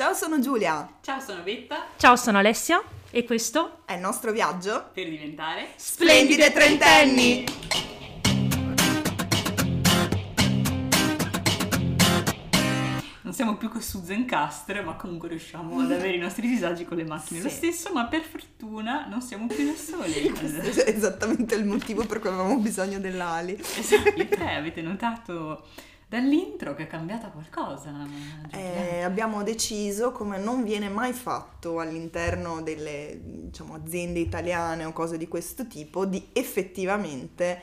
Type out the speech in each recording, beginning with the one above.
Ciao, sono Giulia. Ciao, sono Betta. Ciao, sono Alessia. E questo è il nostro viaggio per diventare Splendide Trentenni! Non siamo più con Susan Castro, ma comunque riusciamo ad avere i nostri disagi con le macchine lo stesso, ma per fortuna non siamo più da soli. Questo è esattamente il motivo per cui avevamo bisogno dell'ali. Esatto, avete notato dall'intro che è cambiata qualcosa? Abbiamo deciso, come non viene mai fatto all'interno delle aziende italiane o cose di questo tipo, di effettivamente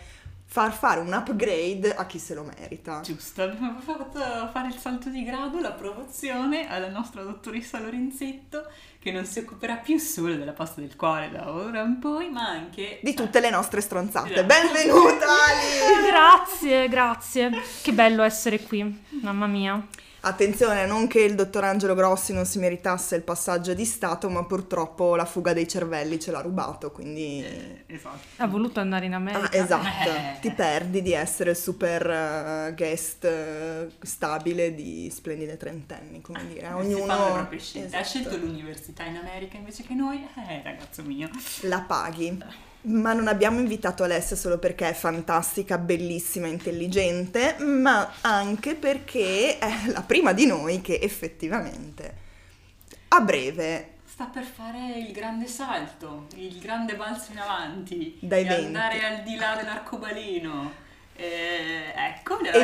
far fare un upgrade a chi se lo merita. Giusto, abbiamo fatto fare il salto di grado, la promozione alla nostra dottoressa Lorenzetto, che non si occuperà più solo della pasta del cuore da ora in poi, ma anche di tutte le nostre stronzate. Grazie. Benvenuta Ali! Grazie, che bello essere qui, mamma mia. Attenzione, non che il dottor Angelo Grossi non si meritasse il passaggio di stato, ma purtroppo la fuga dei cervelli ce l'ha rubato, quindi... Esatto. Ha voluto andare in America. Ah, esatto, ti perdi di essere il super guest stabile di Splendide Trentenni, come dire, ognuno... Si fa la propria scelta, esatto. Ha scelto l'università in America invece che noi, ragazzo mio. La paghi. Ma non abbiamo invitato Alessia solo perché è fantastica, bellissima, intelligente, ma anche perché è la prima di noi che effettivamente a breve sta per fare il grande salto, il grande balzo in avanti, dai, andare al di là dell'arcobaleno. E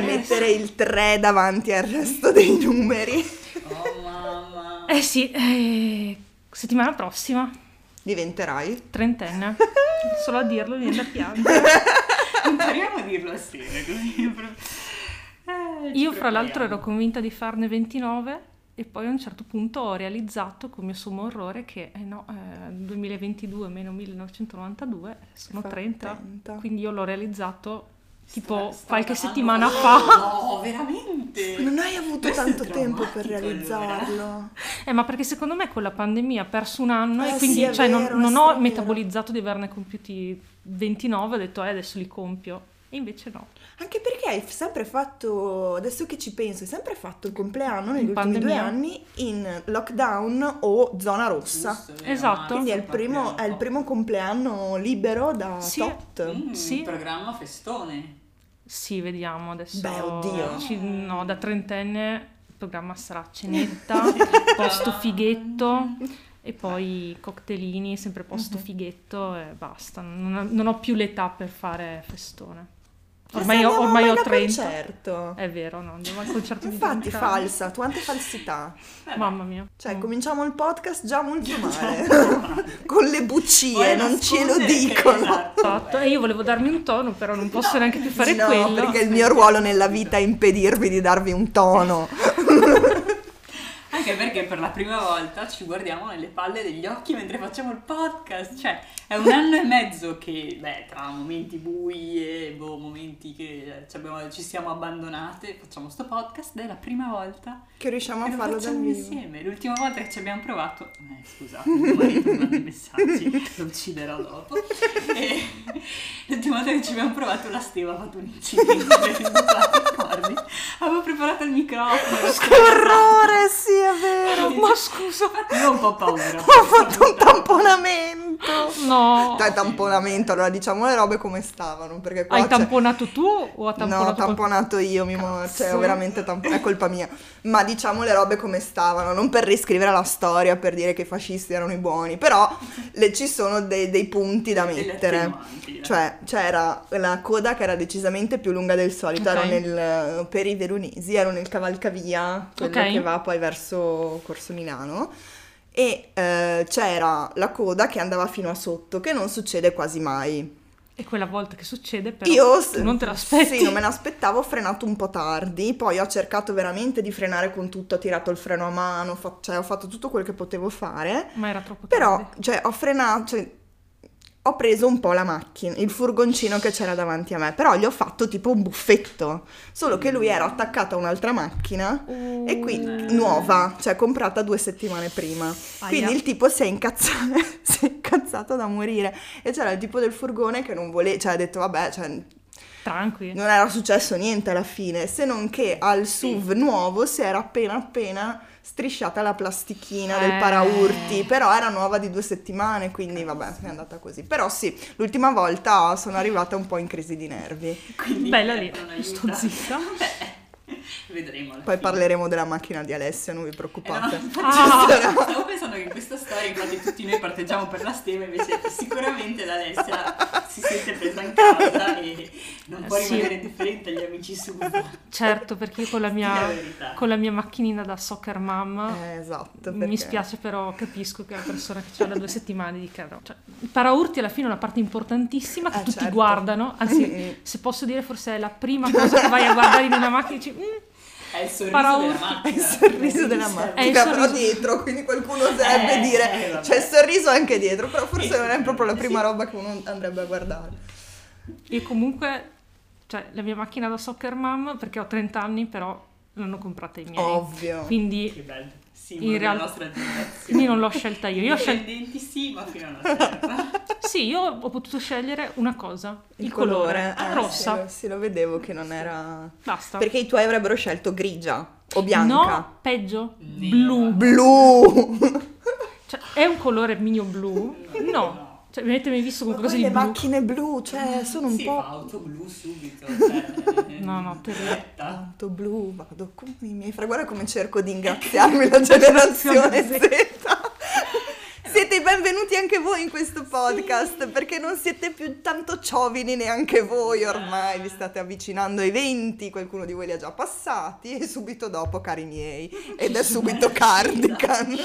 mettere il 3 davanti al resto dei numeri. Oh mamma! Settimana prossima. Diventerai? Trentenne. Solo a dirlo viene da piangere. Impariamo a dirlo a sera, così. Io fra l'altro ero convinta di farne 29 e poi a un certo punto ho realizzato con mio sommo orrore che 2022 meno 1992 sono 30. Quindi io l'ho realizzato qualche settimana fa. No, veramente? Non hai avuto tanto tempo per realizzarlo? Allora. Ma perché secondo me con la pandemia ha perso un anno e quindi non ho metabolizzato di averne compiuti 29, ho detto adesso li compio. E invece no. Anche perché hai sempre fatto, adesso che ci penso, hai sempre fatto il compleanno negli ultimi 2 anni in lockdown o zona rossa. Giusto, esatto. Quindi è il primo compleanno libero da tot. Sì. Programma festone. Sì, vediamo adesso. Beh, oddio. Da trentenne il programma sarà cenetta, posto fighetto. E poi cocktailini, sempre posto fighetto e basta. Non ho più l'età per fare festone. Ormai ho 30. Concerto. È vero, no? Andiamo al concerto di Infatti falsa, quante falsità. Mamma mia. Cominciamo il podcast già molto male. Con le bucce, non ce lo dicono. Esatto. E io volevo darmi un tono, però non posso neanche più fare quello. No, perché il mio ruolo nella vita è impedirvi di darvi un tono. Anche perché per la prima volta ci guardiamo nelle palle degli occhi mentre facciamo il podcast, è un anno e mezzo che, tra momenti bui e momenti che ci siamo abbandonate, facciamo sto podcast ed è la prima volta che riusciamo a farlo dal vivo insieme. L'ultima volta che ci abbiamo provato, scusate, mio marito manda i messaggi, lo ucciderò dopo, e l'ultima volta che ci abbiamo provato la Steva ha fatto un incidente, avevo preparato il microfono. Scorrore, sì! È vero, ma scusa, io ho un po' paura. Ho fatto un tamponamento. No. Tamponamento, allora diciamo le robe come stavano, perché qua tamponato tu o ha tamponato? No, ho tamponato io, ho veramente tamponato, è colpa mia. Ma diciamo le robe come stavano, non per riscrivere la storia, per dire che i fascisti erano i buoni, però ci sono dei punti da mettere. C'era la coda che era decisamente più lunga del solito, per i veronesi, ero nel cavalcavia, quello che va poi verso Corso Milano, e c'era la coda che andava fino a sotto, che non succede quasi mai. E quella volta che succede, però io non te l'aspetti. Sì, non me l'aspettavo, ho frenato un po' tardi, poi ho cercato veramente di frenare con tutto, ho tirato il freno a mano, ho fatto tutto quello che potevo fare. Ma era troppo tardi. Però, ho frenato, ho preso un po' la macchina, il furgoncino che c'era davanti a me, però gli ho fatto tipo un buffetto, solo che lui era attaccato a un'altra macchina e quindi nuova, comprata 2 settimane prima. Aia. Quindi il tipo si è incazzato da morire e c'era il tipo del furgone che non voleva, ha detto vabbè, Tranqui. Non era successo niente alla fine, se non che al SUV nuovo si era appena strisciata la plastichina del paraurti, però era nuova di 2 settimane, quindi vabbè, è andata così. Però sì, l'ultima volta sono arrivata un po' in crisi di nervi. Quindi bella lì, sto zitta. Vedremo. Poi parleremo della macchina di Alessia, non vi preoccupate. Stavo pensando che in questa storia, infatti, tutti noi parteggiamo per la stema, invece sicuramente l'Alessia si sente presa in causa e non può rimanere indifferente agli amici su. Certo, perché io con la mia macchinina da soccer mom, esatto, mi spiace, però capisco che la persona che c'ha da 2 settimane dica no. Cioè, il paraurti alla fine è una parte importantissima che tutti guardano, anzi se posso dire forse è la prima cosa che vai a guardare in una macchina e dici... È il sorriso della macchina. È il sorriso della macchina, però dietro, quindi qualcuno dovrebbe dire c'è il sorriso anche dietro, però forse non è proprio la prima roba che uno andrebbe a guardare. E comunque, cioè, la mia macchina da soccer mom, perché ho 30 anni, però l'hanno comprata i miei. Ovvio. Quindi che bello. In realtà non l'ho scelta io. Io ho scelto sì, ma fino a una certa. Sì, io ho potuto scegliere una cosa, il colore, rossa. Sì, lo vedevo che non era. Basta. Perché i tuoi avrebbero scelto grigia o bianca. No, peggio, blu. Cioè, è un colore mio blu? No. Cioè, mi avete mai visto qualcosa di blu? Le macchine blu, cioè, sono un po'... auto blu subito, cioè... No, perfetta. Auto blu, vado con i miei... Guarda come cerco di ingraziarmi la generazione Z. Siete benvenuti anche voi in questo podcast, perché non siete più tanto giovani neanche voi ormai, vi state avvicinando ai 20, qualcuno di voi li ha già passati, e subito dopo, cari miei, ed è subito Cardigan.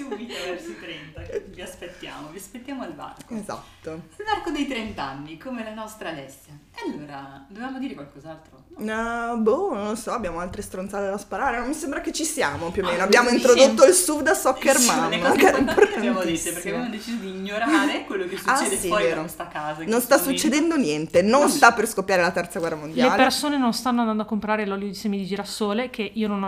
Subito verso i 30, vi aspettiamo al varco. Esatto. Al varco dei 30 anni, come la nostra Alessia. E allora, dovevamo dire qualcos'altro? No. Non lo so, abbiamo altre stronzate da sparare, non mi sembra che ci siamo più o meno. Abbiamo introdotto il SUV da soccer mom. Abbiamo detto, perché abbiamo deciso di ignorare quello che succede fuori da questa casa. Non sta succedendo niente, non sta per scoppiare la terza guerra mondiale. Le persone non stanno andando a comprare l'olio di semi di girasole, che io non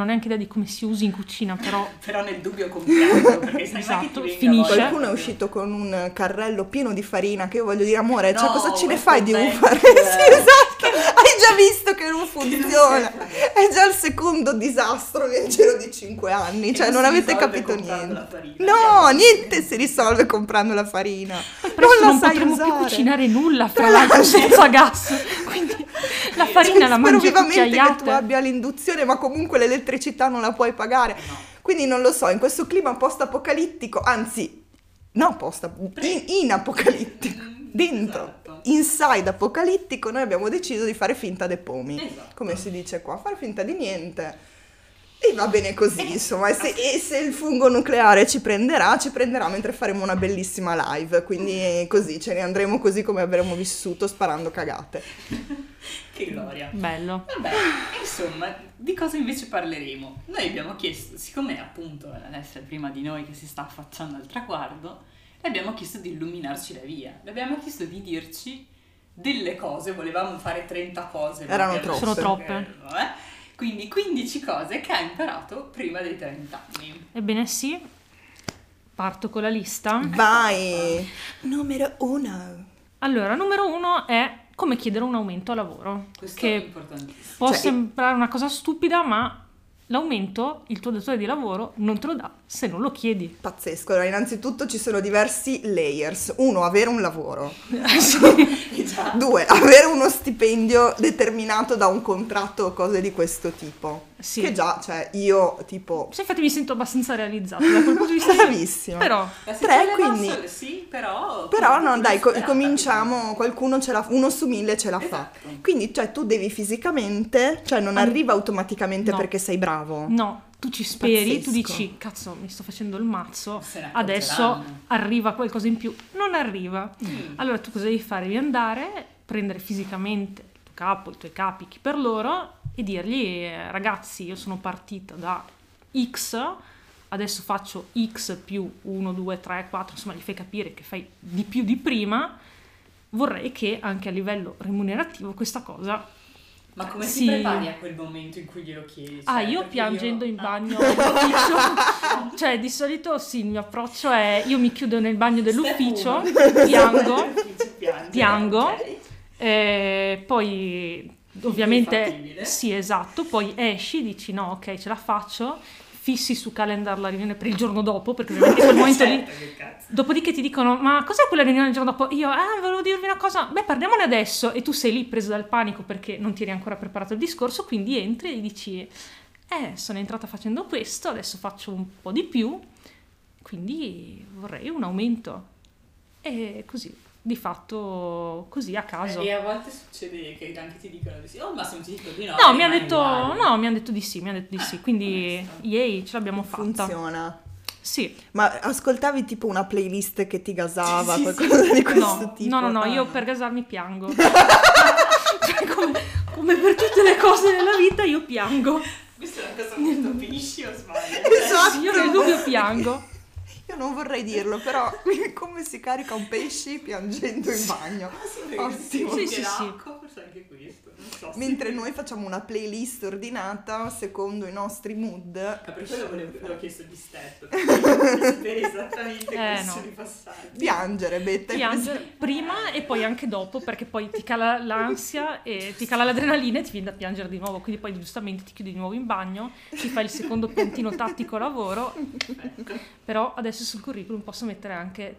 ho neanche idea di come si usi in cucina, però... Però nel dubbio compriamo, perché sai esatto, che finisce. Qualcuno è uscito con un carrello pieno di farina, che io voglio dire, amore, no, cioè cosa ce ne fai di un farina? Sì, esatto, hai già visto che non funziona. È già il secondo disastro nel giro di 5 anni, cioè non avete capito niente. Farina, no, niente si risolve comprando la farina. Non potremo più cucinare nulla, fra l'altro, senza gas, quindi... La farina la mangi cucchiaiata. Spero vivamente che tu abbia l'induzione, ma comunque l'elettricità non la puoi pagare. No. Quindi non lo so, in questo clima post-apocalittico, anzi, no in apocalittico, dentro, esatto. Inside apocalittico, noi abbiamo deciso di fare finta dei pomi, esatto. Come si dice qua, fare finta di niente. E va bene così, insomma, e se il fungo nucleare ci prenderà mentre faremo una bellissima live, quindi così, ce ne andremo così come avremmo vissuto, sparando cagate. Che gloria. Bello. Vabbè, insomma, di cosa invece parleremo? Noi abbiamo chiesto, siccome appunto Alessia è prima di noi che si sta affacciando al traguardo, le abbiamo chiesto di illuminarci la via, le abbiamo chiesto di dirci delle cose, volevamo fare 30 cose. Sono troppe. Bello, Quindi 15 cose che hai imparato prima dei 30 anni. Ebbene sì, parto con la lista. Vai! Numero 1. Allora, numero 1 è come chiedere un aumento al lavoro. Questo che è importantissimo. Può sembrare una cosa stupida, ma... L'aumento, il tuo datore di lavoro non te lo dà se non lo chiedi. Pazzesco. Allora, innanzitutto ci sono diversi layers. 1, avere un lavoro. 2, avere uno stipendio determinato da un contratto o cose di questo tipo. Sì. Che già, cioè, io tipo... Sì, infatti mi sento abbastanza realizzata da quel punto di vista. Bravissima. Però... 3, quindi... Sì, però... Però no, dai, cominciamo, qualcuno ce la fa, 1 su 1000 ce la fa. Quindi, cioè, tu devi fisicamente, cioè non arriva automaticamente perché sei bravo. No, tu ci speri, pazzesco. Tu dici, cazzo, mi sto facendo il mazzo, adesso arriva qualcosa in più. Non arriva. Allora, tu cosa devi fare? Devi andare, prendere fisicamente il tuo capo, i tuoi capi, chi per loro... e dirgli, ragazzi, io sono partita da X, adesso faccio X più 1, 2, 3, 4, insomma gli fai capire che fai di più di prima, vorrei che anche a livello remunerativo questa cosa... Ma come si prepari a quel momento in cui glielo chiedi? Cioè, io piangendo in bagno, cioè di solito sì, il mio approccio è, io mi chiudo nel bagno dell'ufficio, piango, okay. Poi ovviamente sì, esatto, poi esci, dici no, ok, ce la faccio, fissi su Calendar la riunione per il giorno dopo, perché ovviamente in quel momento lì, dopodiché ti dicono ma cos'è quella riunione il giorno dopo? Io volevo dirvi una cosa, beh parliamone adesso, e tu sei lì preso dal panico perché non ti eri ancora preparato il discorso, quindi entri e dici sono entrata facendo questo, adesso faccio un po' di più, quindi vorrei un aumento, e così di fatto così a caso. E a volte succede che anche ti dicono di sì, oh ma se non ti dico di no. No, mi hanno detto uguale. No, mi hanno detto di sì, mi hanno detto di sì, quindi yay, ce l'abbiamo fatta. Funziona. Sì. Ma ascoltavi tipo una playlist che ti gasava, sì, qualcosa sì, di questo tipo? No, io per gasarmi piango. Cioè, come per tutte le cose della vita io piango. Questa è una cosa molto finisci o sbaglio. Esatto. Io nel dubbio piango. Io non vorrei dirlo, però come si carica un pesce piangendo in bagno. Ottimo. Sì. Forse anche questo. Non so. Mentre noi facciamo una playlist ordinata secondo i nostri mood. Per quello l'ho chiesto di step. Per esattamente questo di passare. Piangere, Betta. Piangere prima e poi anche dopo, perché poi ti cala l'ansia e ti cala l'adrenalina e ti viene da piangere di nuovo. Quindi poi giustamente ti chiudi di nuovo in bagno, ti fai il secondo puntino tattico lavoro. Perfetto. Però adesso sul curriculum posso mettere anche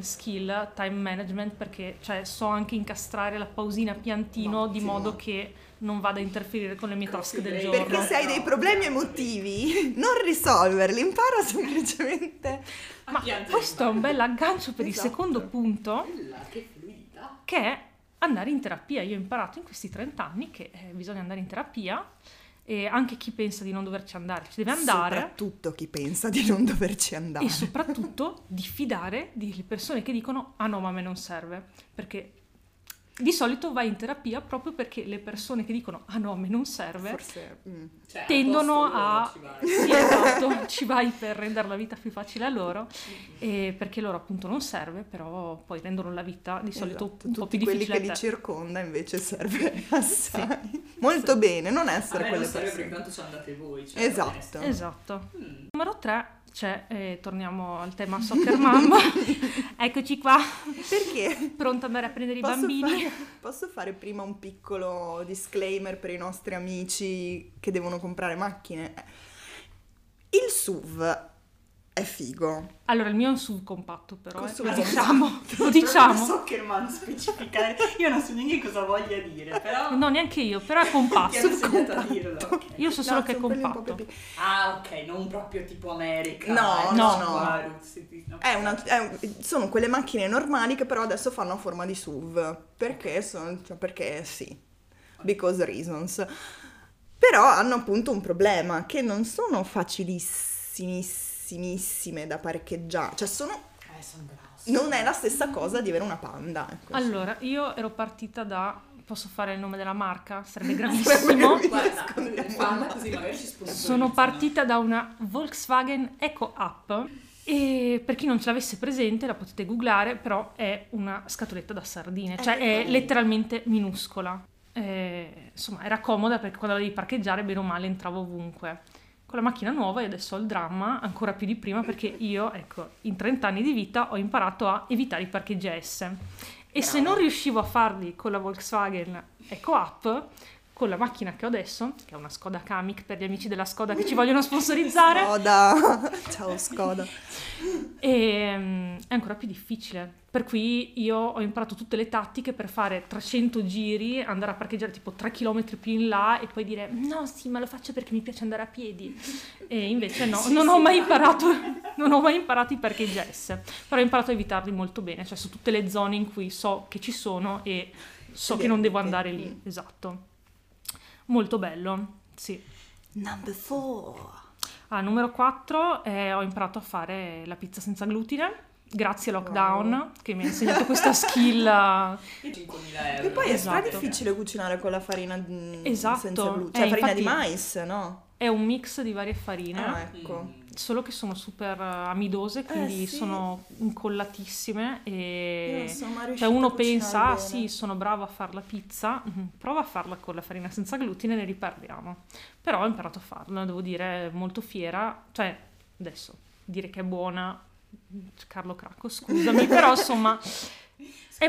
skill, time management, perché cioè so anche incastrare la pausina piantino. Ottimo. Di modo che non vada a interferire con le mie task del giorno. Perché se hai dei problemi emotivi non risolverli, impara semplicemente ma questo è un bel aggancio per il secondo punto, che è andare in terapia. Io ho imparato in questi 30 anni che bisogna andare in terapia. E anche chi pensa di non doverci andare ci deve andare. Soprattutto chi pensa di non doverci andare. E soprattutto diffidare delle persone che dicono ah no ma a me non serve. Perché di solito vai in terapia proprio perché le persone che dicono ah no a me non serve forse, cioè, tendono a... Ci vai. Sì, esatto, ci vai per rendere la vita più facile a loro, e perché loro appunto non serve, però poi rendono la vita di solito un po' più difficile. Quelli che li circonda invece serve assai. Sì. Molto bene, non essere quelle non persone. Perché tanto ci andate voi. Cioè esatto. Numero 3. Cioè, torniamo al tema soccer mom. Eccoci qua. Perché? Pronta ad andare a prendere i bambini. Posso fare prima un piccolo disclaimer per i nostri amici che devono comprare macchine? Il SUV è figo. Allora, il mio è un SUV compatto, però. Lo diciamo. Non so che mano specificare. Io non so neanche cosa voglia dire, però. No, neanche io, però è compatto. Okay. Io so solo che è compatto. Non proprio tipo America. No. Sono quelle macchine normali che però adesso fanno a forma di SUV. Perché sì. Because reasons. Però hanno appunto un problema, che non sono facilissimissime da parcheggiare, cioè sono grossi. Non è la stessa cosa di avere una Panda. Allora, io ero partita da, posso fare il nome della marca? Sarebbe gravissimo. Guarda, così magari ci sono partita da una Volkswagen EcoUp, e per chi non ce l'avesse presente la potete googlare, però è una scatoletta da sardine, cioè è letteralmente minuscola. Insomma, era comoda perché quando la devi parcheggiare bene o male entravo ovunque. Con la macchina nuova e adesso ho il dramma ancora più di prima, perché io, in 30 anni di vita ho imparato a evitare i parcheggi S. E se non riuscivo a farli con la Volkswagen EcoUp, con la macchina che ho adesso, che è una Skoda Kamiq per gli amici della Skoda che ci vogliono sponsorizzare. Skoda! Ciao Skoda! È ancora più difficile. Per cui io ho imparato tutte le tattiche per fare 300 giri, andare a parcheggiare tipo 3 km più in là e poi dire no sì ma lo faccio perché mi piace andare a piedi, e invece non ho mai imparato i parcheggi S, però ho imparato a evitarli molto bene, cioè su tutte le zone in cui so che ci sono e so che non devo andare lì. Esatto, molto bello. Sì. Numero 4, ho imparato a fare la pizza senza glutine grazie al lockdown, che mi ha insegnato questa skill. €5.000. E poi è difficile cucinare con la farina senza glutine, cioè farina di mais, no? È un mix di varie farine, solo che sono super amidose, quindi sono incollatissime e cioè uno pensa sono brava a fare la pizza, prova a farla con la farina senza glutine, ne riparliamo. Però ho imparato a farla, devo dire, molto fiera, cioè adesso dire che è buona Carlo Cracco, scusami, però insomma È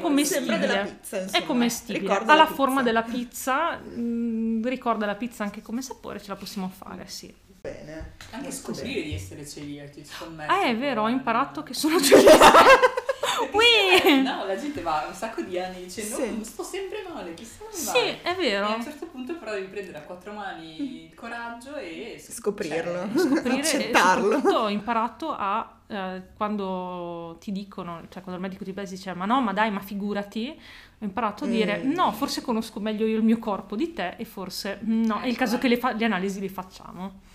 commestibile, è commestibile, ha la forma della pizza, ricorda la pizza anche come sapore, ce la possiamo fare, sì. Bene. Anche scoprire di essere celiaci, ah, è vero, ho imparato che sono celiaci. Sì. No, la gente va un sacco di anni dicendo sì, no, sto sempre male, chissà come va. Sì, è vero. E a un certo punto però devi prendere a quattro mani il coraggio e scoprirlo, accettarlo. Ho imparato a quando ti dicono, cioè quando il medico ti dice ma no, ma dai, ma figurati, ho imparato a dire no, forse conosco meglio io il mio corpo di te e forse no, è il caso che le analisi le facciamo.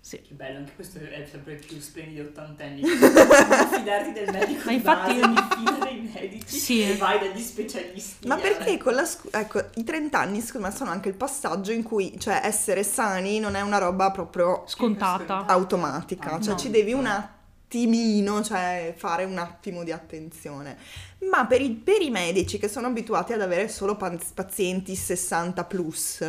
Sì. Che bello, anche questo è sempre più splendido ottantenni. Non fidarti del medico, ma infatti io mi fido dei medici, sì, e vai dagli specialisti. Ma perché con la ecco, i 30 anni secondo me sono anche il passaggio in cui, cioè, essere sani non è una roba proprio scontata, automatica, cioè no, ci devi un attimino, cioè fare un attimo di attenzione. Ma per i medici che sono abituati ad avere solo pazienti 60 plus,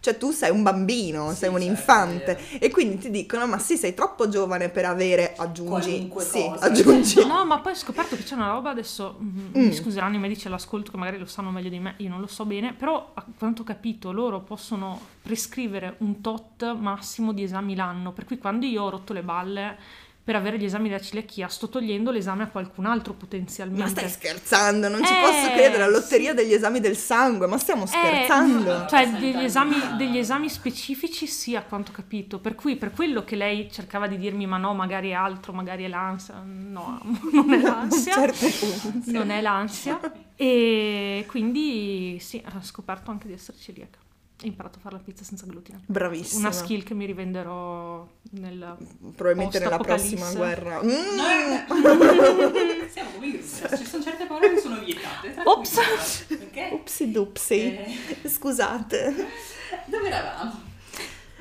cioè tu sei un bambino, sì, sei un infante, e quindi ti dicono ma sì, sei troppo giovane per avere, aggiungi, sì, cosa, aggiungi. No, ma poi ho scoperto che c'è una roba, adesso mi scuseranno i medici all'ascolto che magari lo sanno meglio di me, io non lo so bene, però a quanto ho capito loro possono prescrivere un tot massimo di esami l'anno, per cui quando io ho rotto le balle per avere gli esami della celiachia, sto togliendo l'esame a qualcun altro potenzialmente. Ma stai scherzando, non ci posso credere, la lotteria degli esami del sangue, ma stiamo scherzando? Cioè degli esami specifici, sì, a quanto ho capito, per cui per quello che lei cercava di dirmi ma no, magari è altro, magari è l'ansia, no, non è l'ansia, non è l'ansia, e quindi sì, ho scoperto anche di essere celiaca. Ho imparato a fare la pizza senza glutine. Bravissima. Una skill che mi rivenderò nel probabilmente nella prossima guerra. No. Siamo come ci sono certe parole che sono vietate. Ops. Okay? Upsi dupsi. Scusate. Dove eravamo?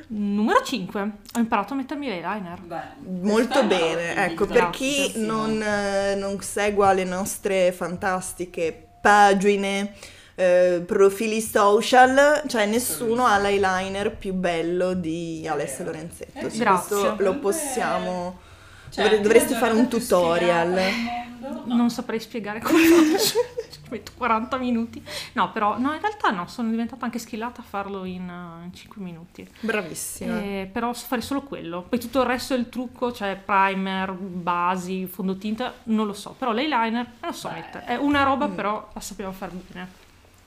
Numero 5, ho imparato a mettermi l'eyeliner. Beh, molto bene, ecco, per chi non segua le nostre fantastiche pagine, profili social, cioè nessuno ha l'eyeliner più bello di Alessia Lorenzetto. Su questo lo possiamo, cioè, dovresti fare un tutorial. No. Non saprei spiegare come faccio. Ci metto 40 minuti. No, però no, in realtà no, sono diventata anche skillata a farlo in 5 minuti. Bravissima. Però so fare solo quello. Poi tutto il resto è il trucco, cioè primer, basi, fondotinta, non lo so, però l'eyeliner lo so mettere. È una roba però la sappiamo far bene.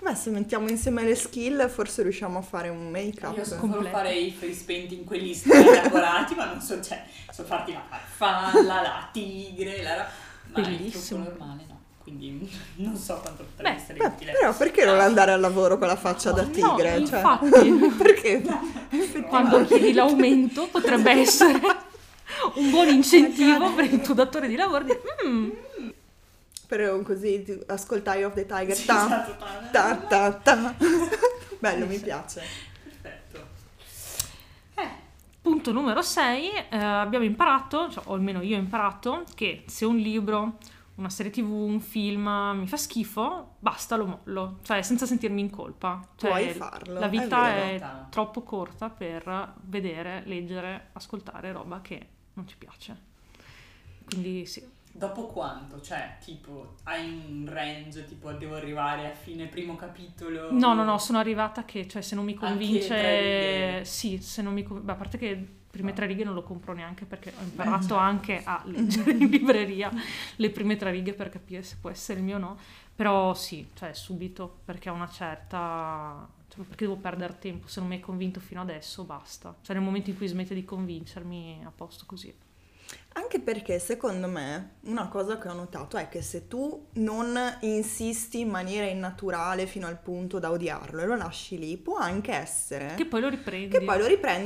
Beh, se mettiamo insieme le skill forse riusciamo a fare un make-up. Io so solo fare i face painting, quelli elaborati, ma non so, cioè, so farti la farfalla, la tigre, ma bellissimo. È tutto normale, no? Quindi non so quanto potrebbe essere utile. Però perché non andare al lavoro con la faccia da tigre? No, cioè, infatti. Perché? Quando chiedi l'aumento potrebbe essere un buon incentivo per il tuo datore di lavoro. Per così ascoltare Eye of the Tiger, ta. Bello, mi piace. Perfetto. Punto numero 6, abbiamo imparato, cioè, o almeno io ho imparato, che se un libro, una serie tv, un film mi fa schifo, basta, lo mollo, cioè senza sentirmi in colpa. Cioè, puoi farlo. La vita è troppo corta per vedere, leggere, ascoltare roba che non ci piace. Quindi sì. Dopo quanto? Cioè, tipo, hai un range, tipo, devo arrivare a fine primo capitolo? No, sono arrivata che, cioè, se non mi convince... Sì, se non mi convince... A parte che prime 3 righe non lo compro neanche, perché ho imparato anche a leggere in libreria le prime 3 righe per capire se può essere il mio o no. Però sì, cioè, subito, perché ho una certa... Cioè, perché devo perdere tempo? Se non mi hai convinto fino adesso, basta. Cioè, nel momento in cui smette di convincermi, a posto così. Anche perché secondo me una cosa che ho notato è che se tu non insisti in maniera innaturale fino al punto da odiarlo e lo lasci lì, può anche essere che poi lo riprendi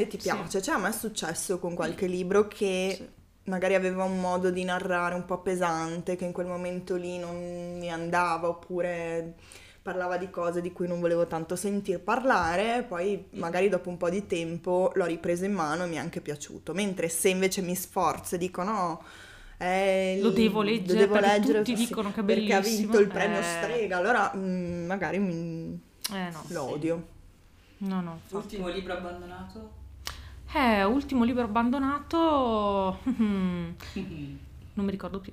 e ti piace, sì. Cioè, a me è successo con qualche libro che magari aveva un modo di narrare un po' pesante, che in quel momento lì non mi andava, oppure parlava di cose di cui non volevo tanto sentir parlare, poi magari dopo un po' di tempo l'ho ripreso in mano e mi è anche piaciuto. Mentre se invece mi sforzo e dico no, lo devo leggere tutti dicono che è perché ha vinto il premio Strega, allora magari lo odio. No, ultimo libro abbandonato? Non mi ricordo più.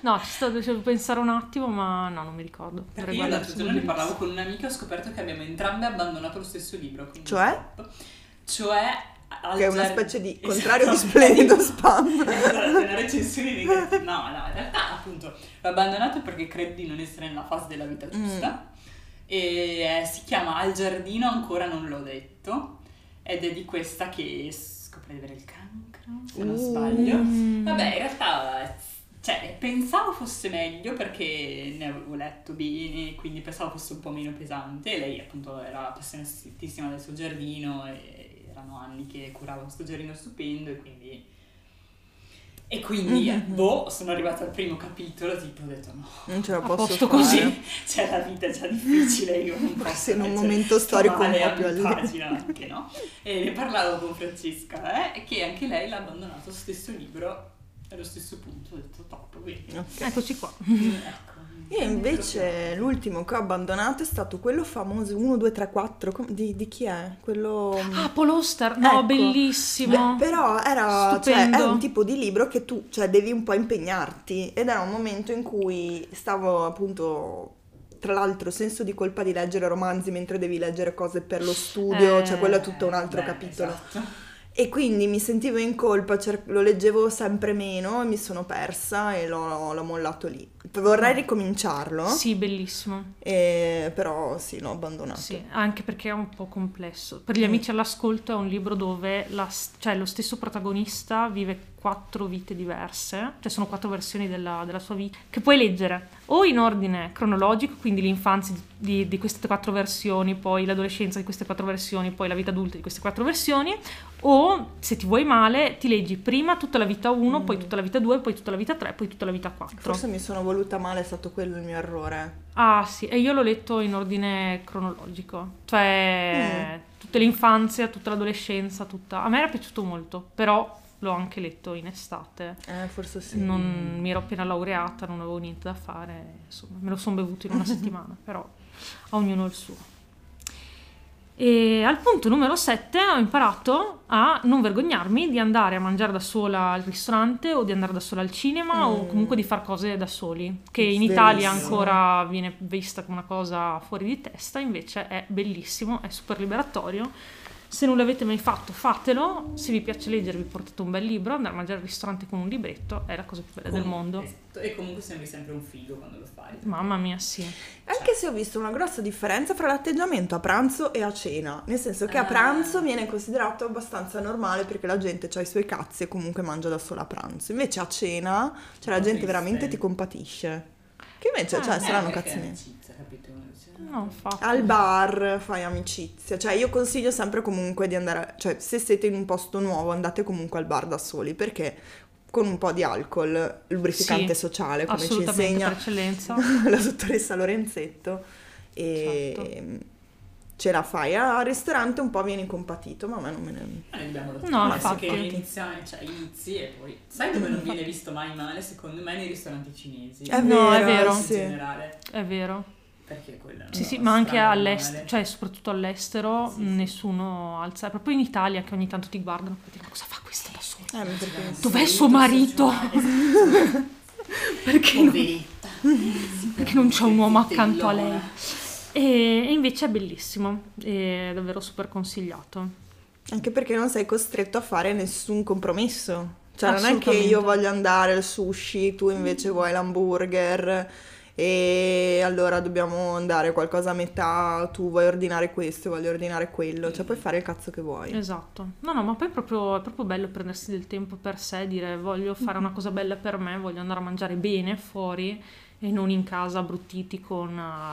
No, ci sto facendo pensare un attimo, ma no, non mi ricordo. Perché io l'altro giorno ne parlavo con un'amica e ho scoperto che abbiamo entrambe abbandonato lo stesso libro. Cioè? Cioè... che è una specie di contrario, esatto, di splendido spam. Esatto, una recensione negativa. No, no, in realtà appunto l'ho abbandonato perché credo di non essere nella fase della vita giusta. E si chiama Al giardino ancora non l'ho detto, ed è di questa che scopre di avere il cancro, se non sbaglio. Vabbè, in realtà, cioè, pensavo fosse meglio perché ne avevo letto bene, quindi pensavo fosse un po' meno pesante. E lei appunto era appassionatissima del suo giardino e erano anni che curava questo giardino stupendo, e quindi boh, sono arrivata al primo capitolo, tipo ho detto no, non ce la posso fare così, cioè la vita è già difficile, io non posso, in un momento storico un po' più alla pagina anche, no? E ne parlavo con Francesca, che anche lei l'ha abbandonato lo stesso libro allo stesso punto, ho detto top, okay. Eccoci qua. Ecco. Io invece l'ultimo che ho abbandonato è stato quello famoso 1, 2, 3, 4, di chi è? Quello... Ah, Polostar, no, ecco. Bellissimo. Beh, però era, cioè, è un tipo di libro che tu, cioè, devi un po' impegnarti, ed era un momento in cui stavo appunto, tra l'altro, senso di colpa di leggere romanzi mentre devi leggere cose per lo studio, cioè quello è tutto un altro capitolo. Esatto. E quindi mi sentivo in colpa, lo leggevo sempre meno e mi sono persa e l'ho mollato lì. Vorrei ricominciarlo. Sì, bellissimo. Però sì, l'ho abbandonato. Sì, anche perché è un po' complesso. Per gli amici all'ascolto è un libro dove cioè lo stesso protagonista vive 4 vite diverse, cioè sono 4 versioni della sua vita, che puoi leggere o in ordine cronologico, quindi l'infanzia di queste 4 versioni, poi l'adolescenza di queste 4 versioni, poi la vita adulta di queste 4 versioni, o se ti vuoi male ti leggi prima tutta la vita 1, poi tutta la vita 2, poi tutta la vita 3, poi tutta la vita 4. Forse mi sono voluta male, è stato quello il mio errore. Ah sì, e io l'ho letto in ordine cronologico, cioè tutta l'infanzia, tutta l'adolescenza, tutta... A me era piaciuto molto, però... L'ho anche letto in estate, forse sì. Non mi ero appena laureata, non avevo niente da fare, insomma, me lo sono bevuto in una settimana, però a ognuno il suo. E al punto numero 7 ho imparato a non vergognarmi di andare a mangiare da sola al ristorante o di andare da sola al cinema o comunque di far cose da soli, che in Italia ancora viene vista come una cosa fuori di testa, invece è bellissimo, è super liberatorio. Se non l'avete mai fatto, fatelo. Se vi piace leggere, vi portate un bel libro. Andare a mangiare al ristorante con un libretto è la cosa più bella del mondo. Esatto. E comunque sembri sempre un figo quando lo fai. Mamma mia, sì. Anche se ho visto una grossa differenza fra l'atteggiamento a pranzo e a cena. Nel senso che a pranzo viene considerato abbastanza normale perché la gente ha i suoi cazzi e comunque mangia da sola a pranzo. Invece a cena, cioè la gente veramente ti compatisce. Che invece, cioè, saranno cazzini. No, al bar fai amicizia, cioè io consiglio sempre comunque di andare, cioè se siete in un posto nuovo andate comunque al bar da soli, perché con un po' di alcol, lubrificante sociale, come ci insegna per eccellenza la dottoressa Lorenzetto, e esatto, ce la fai. Al ristorante un po' viene compatito, ma a me non me ne... No, infatti che inizi e poi... Sai dove non viene visto mai male? Secondo me nei ristoranti cinesi. È vero. In generale. È vero. Perché quella sì, sì, ma anche all'estero, cioè soprattutto all'estero nessuno alza, proprio in Italia che ogni tanto ti guardano e ti dicono cosa fa questa da sola? Dov'è suo marito? Perché non c'è un uomo accanto a lei? E invece è bellissimo, è davvero super consigliato. Anche perché non sei costretto a fare nessun compromesso, cioè non è che io voglio andare al sushi, tu invece vuoi l'hamburger... e allora dobbiamo andare qualcosa a metà, tu vuoi ordinare questo, voglio ordinare quello, cioè puoi fare il cazzo che vuoi. Esatto, no, ma poi è proprio bello prendersi del tempo per sé, dire voglio fare una cosa bella per me, voglio andare a mangiare bene fuori e non in casa abruttiti con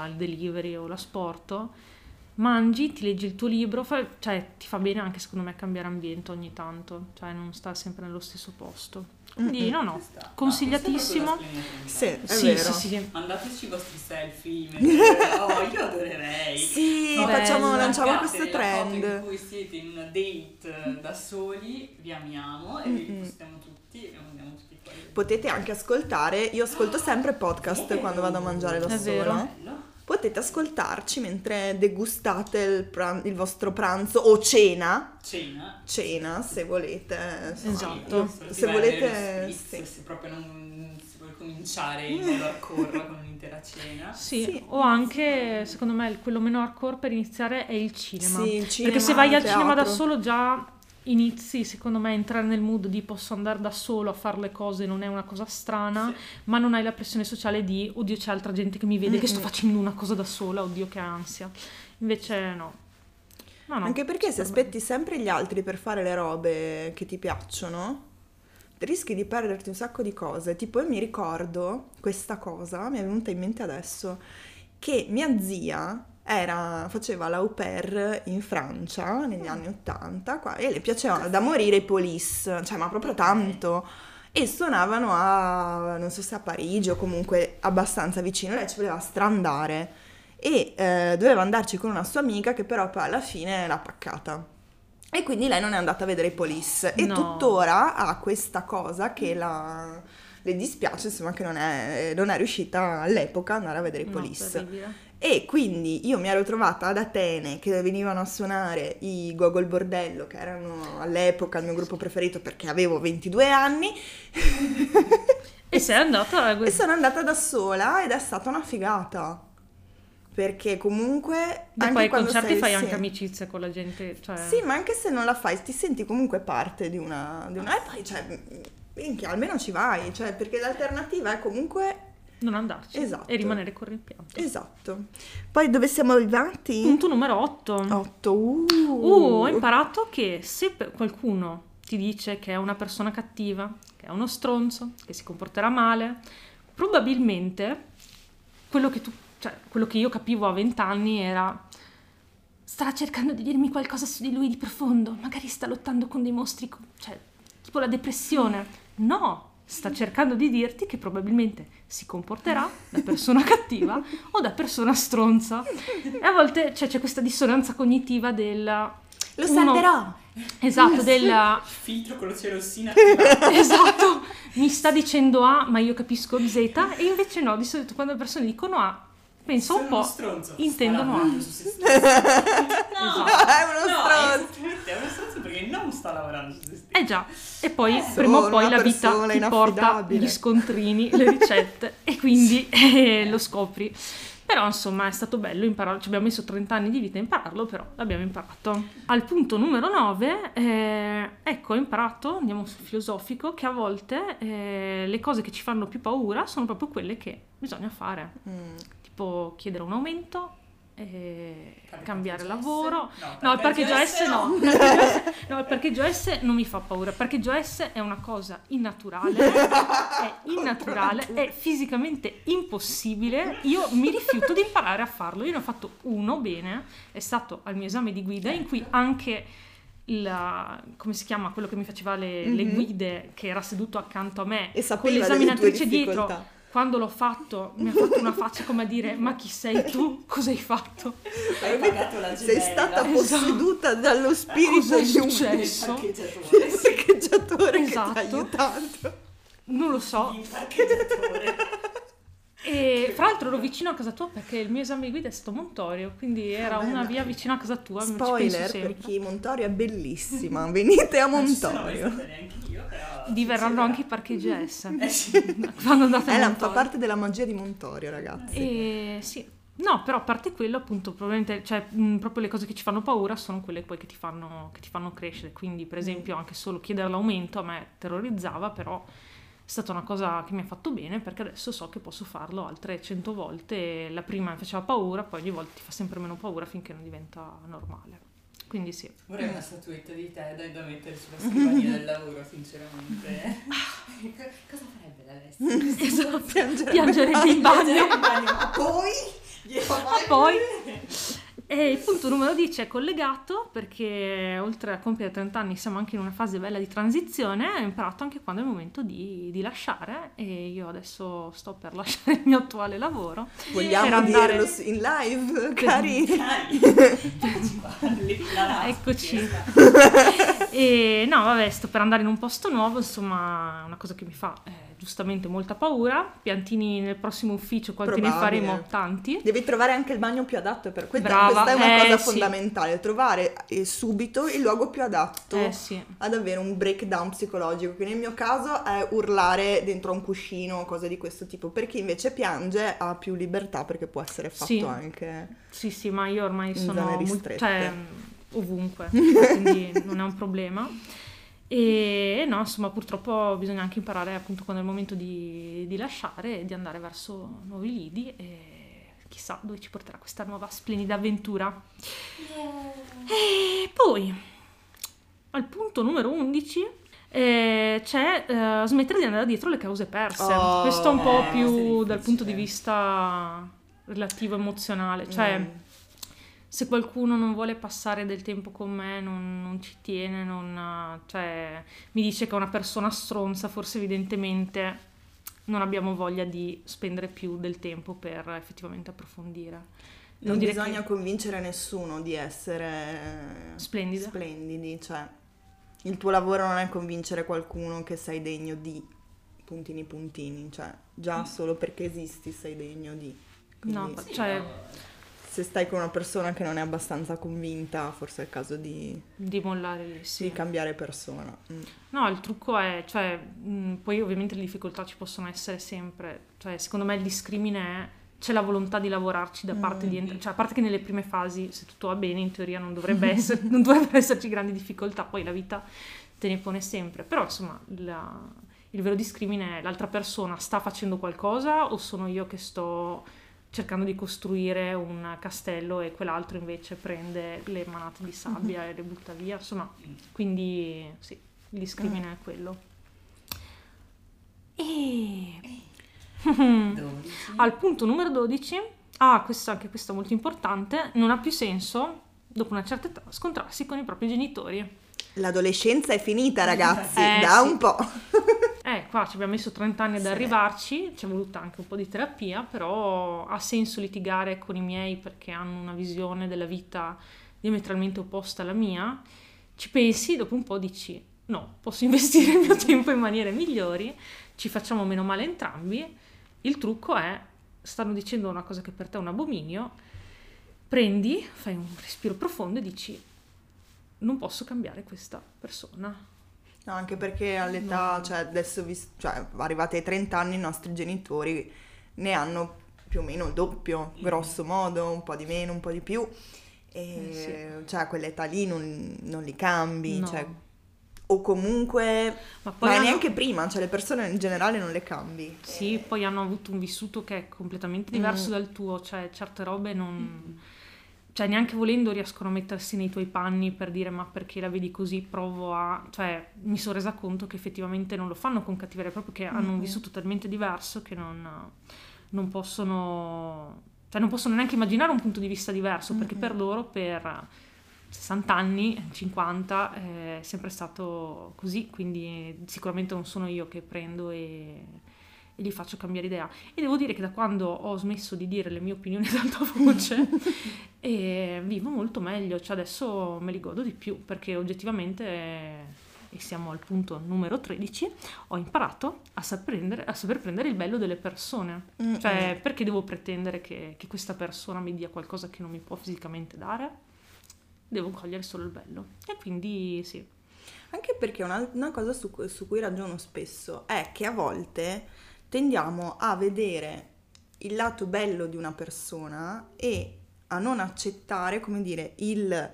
il delivery o l'asporto. Mangi, ti leggi il tuo libro, cioè ti fa bene anche secondo me cambiare ambiente ogni tanto, cioè non stare sempre nello stesso posto. Quindi no, consigliatissimo. Sì, è vero. Sì. Mandateci i vostri selfie. Io adorerei. Sì, lanciamo questo trend. In cui siete in una date da soli, vi amiamo e vi postiamo tutti e mandiamo tutti i quali. Potete anche ascoltare, io ascolto sempre podcast quando vado a mangiare da sola. È vero. potete ascoltarci mentre degustate il vostro pranzo o cena se volete, esatto, se volete spizio, se proprio non si vuole cominciare in modo hardcore con un'intera cena, sì, o anche secondo me quello meno hardcore per iniziare è il cinema, sì, il cinema, perché se vai al cinema da solo già inizi, secondo me, a entrare nel mood di posso andare da solo a fare le cose, non è una cosa strana, sì. Ma non hai la pressione sociale di oddio c'è altra gente che mi vede, che sto facendo una cosa da sola, oddio che ansia. Invece no. Anche perché se aspetti sempre gli altri per fare le robe che ti piacciono, rischi di perderti un sacco di cose. Tipo, io mi ricordo questa cosa, mi è venuta in mente adesso, che mia zia faceva la au pair in Francia negli anni 80 qua, e le piacevano da morire i Police, cioè ma proprio tanto, e suonavano a non so se a Parigi o comunque abbastanza vicino, lei ci voleva strandare e doveva andarci con una sua amica che però alla fine l'ha paccata e quindi lei non è andata a vedere i Police e tuttora ha questa cosa che le dispiace, insomma, che non è riuscita all'epoca ad andare a vedere i Police. E quindi io mi ero trovata ad Atene che venivano a suonare i Gogol Bordello, che erano all'epoca il mio gruppo preferito perché avevo 22 anni. E sei andata? E sono andata da sola ed è stata una figata. Perché comunque anche poi ai concerti fai anche amicizia con la gente. Cioè... Sì, ma anche se non la fai, ti senti comunque parte di una... E poi almeno ci vai, cioè, perché l'alternativa è comunque... non andarci, esatto. E rimanere con rimpianto, esatto. Poi dove siamo arrivati? Punto numero 8. Ho imparato che se qualcuno ti dice che è una persona cattiva, che è uno stronzo, che si comporterà male, probabilmente quello che io capivo a 20 anni era: starà cercando di dirmi qualcosa su di lui di profondo, magari sta lottando con dei mostri, cioè tipo la depressione. No, sta cercando di dirti che probabilmente si comporterà da persona cattiva o da persona stronza. E a volte c'è questa dissonanza cognitiva del... Lo salverò! Esatto, del... Filtro con la celosina. Esatto, mi sta dicendo A, ma io capisco Z, e invece no, di solito quando le persone dicono A, penso sono un po', stronzo, intendono A. È uno stronzo perché non sta lavorando su se stesso. Già, e poi prima o poi la vita ti porta gli scontrini, le ricette, e quindi lo scopri. Però insomma è stato bello impararlo, ci abbiamo messo 30 anni di vita a impararlo, però l'abbiamo imparato. Al punto numero 9, ho imparato, andiamo sul filosofico, che a volte le cose che ci fanno più paura sono proprio quelle che bisogna fare. Tipo chiedere un aumento, cambiare lavoro, no, il parcheggio S no, il parcheggio S non mi fa paura, il parcheggio S è una cosa innaturale, è fisicamente impossibile, io mi rifiuto di imparare a farlo. Io ne ho fatto uno bene, è stato al mio esame di guida, in cui anche come si chiama quello che mi faceva le guide, che era seduto accanto a me e con l'esaminatrice dietro, quando l'ho fatto mi ha fatto una faccia come a dire: ma chi sei tu? Cosa hai fatto? Hai pagato la gemella. Sei stata posseduta dallo spirito di un parcheggiatore che ti ha aiutato. Non lo so. E fra l'altro ero vicino a casa tua perché il mio esame di guida è stato Montorio, quindi era una via vicino a casa tua. Spoiler, perché Montorio è bellissima, venite a Montorio. Diverranno anche i parcheggi S quando andate a Montorio. Fa parte della magia di Montorio, ragazzi. Sì. No, però a parte quello, appunto, probabilmente, cioè, proprio le cose che ci fanno paura sono quelle poi che ti fanno crescere. Quindi, per esempio, anche solo chiedere l'aumento a me terrorizzava, però è stata una cosa che mi ha fatto bene, perché adesso so che posso farlo altre 100 volte. La prima mi faceva paura, poi ogni volta ti fa sempre meno paura finché non diventa normale. Quindi sì. Vorrei una statuetta di te da mettere sulla scrivania del lavoro, sinceramente. Cosa farebbe l'Alessia? Esatto, piangerebbe in bagno. Ma poi... E il punto numero 10 è collegato, perché oltre a compiere 30 anni siamo anche in una fase bella di transizione. Ho imparato anche quando è il momento di lasciare, e io adesso sto per lasciare il mio attuale lavoro. Vogliamo dirlo in live, cari? Eccoci. E no, vabbè, sto per andare in un posto nuovo, insomma, una cosa che mi fa giustamente molta paura. Piantini nel prossimo ufficio, quanti ne faremo? Tanti. Devi trovare anche il bagno più adatto per questo. Questa è una cosa fondamentale, trovare subito il luogo più adatto ad avere un breakdown psicologico, che nel mio caso è urlare dentro un cuscino o cose di questo tipo. Per chi invece piange ha più libertà, perché può essere fatto anche ma io ormai sono cioè ovunque quindi non è un problema. E no, insomma, purtroppo bisogna anche imparare appunto quando è il momento di lasciare e di andare verso nuovi lidi, e chissà dove ci porterà questa nuova splendida avventura. E poi al punto numero 11 c'è smettere di andare dietro le cause perse. Questo è un po' più dal punto di vista relativo emozionale, cioè se qualcuno non vuole passare del tempo con me, non ci tiene, cioè, mi dice che è una persona stronza, forse evidentemente non abbiamo voglia di spendere più del tempo per effettivamente approfondire. Non bisogna convincere nessuno di essere splendidi, cioè il tuo lavoro non è convincere qualcuno che sei degno di puntini, cioè già solo perché esisti sei degno di. Quindi, se stai con una persona che non è abbastanza convinta, forse è il caso di mollare lì, di cambiare persona. No, il trucco è, cioè, poi ovviamente le difficoltà ci possono essere sempre, cioè secondo me il discrimine è, c'è la volontà di lavorarci da parte di cioè a parte che nelle prime fasi, se tutto va bene, in teoria non dovrebbe essere, non dovrebbero esserci grandi difficoltà, poi la vita te ne pone sempre, però insomma il vero discrimine è: l'altra persona sta facendo qualcosa o sono io che sto cercando di costruire un castello e quell'altro invece prende le manate di sabbia e le butta via? Insomma, quindi sì, il discrimine è quello. E al punto numero 12, anche questo è molto importante, non ha più senso dopo una certa età scontrarsi con i propri genitori. L'adolescenza è finita, ragazzi, da un po'. Qua ci abbiamo messo 30 anni ad arrivarci, ci è voluta anche un po' di terapia, però ha senso litigare con i miei perché hanno una visione della vita diametralmente opposta alla mia. Ci pensi, dopo un po' dici no, posso investire il mio tempo in maniere migliori, ci facciamo meno male entrambi. Il trucco è: stanno dicendo una cosa che per te è un abominio, prendi, fai un respiro profondo e dici non posso cambiare questa persona. No, anche perché all'età, cioè adesso, cioè arrivati ai 30 anni, i nostri genitori ne hanno più o meno il doppio, grosso modo, un po' di meno, un po' di più, e cioè quell'età lì non li cambi, cioè, o comunque, ma neanche prima, cioè le persone in generale non le cambi. Sì, poi hanno avuto un vissuto che è completamente diverso dal tuo, cioè certe robe non... Cioè neanche volendo riescono a mettersi nei tuoi panni per dire ma perché la vedi così, provo a... Cioè mi sono resa conto che effettivamente non lo fanno con cattiveria, proprio che hanno un vissuto talmente diverso che non possono... Cioè non possono neanche immaginare un punto di vista diverso, perché per loro per 60 anni, 50, è sempre stato così, quindi sicuramente non sono io che prendo e gli faccio cambiare idea. E devo dire che da quando ho smesso di dire le mie opinioni ad alta voce e vivo molto meglio, cioè adesso me li godo di più, perché oggettivamente, e siamo al punto numero 13, ho imparato a saper prendere il bello delle persone. Cioè perché devo pretendere che questa persona mi dia qualcosa che non mi può fisicamente dare? Devo cogliere solo il bello. E quindi sì. Anche perché una cosa su cui ragiono spesso è che a volte... tendiamo a vedere il lato bello di una persona e a non accettare, come dire, il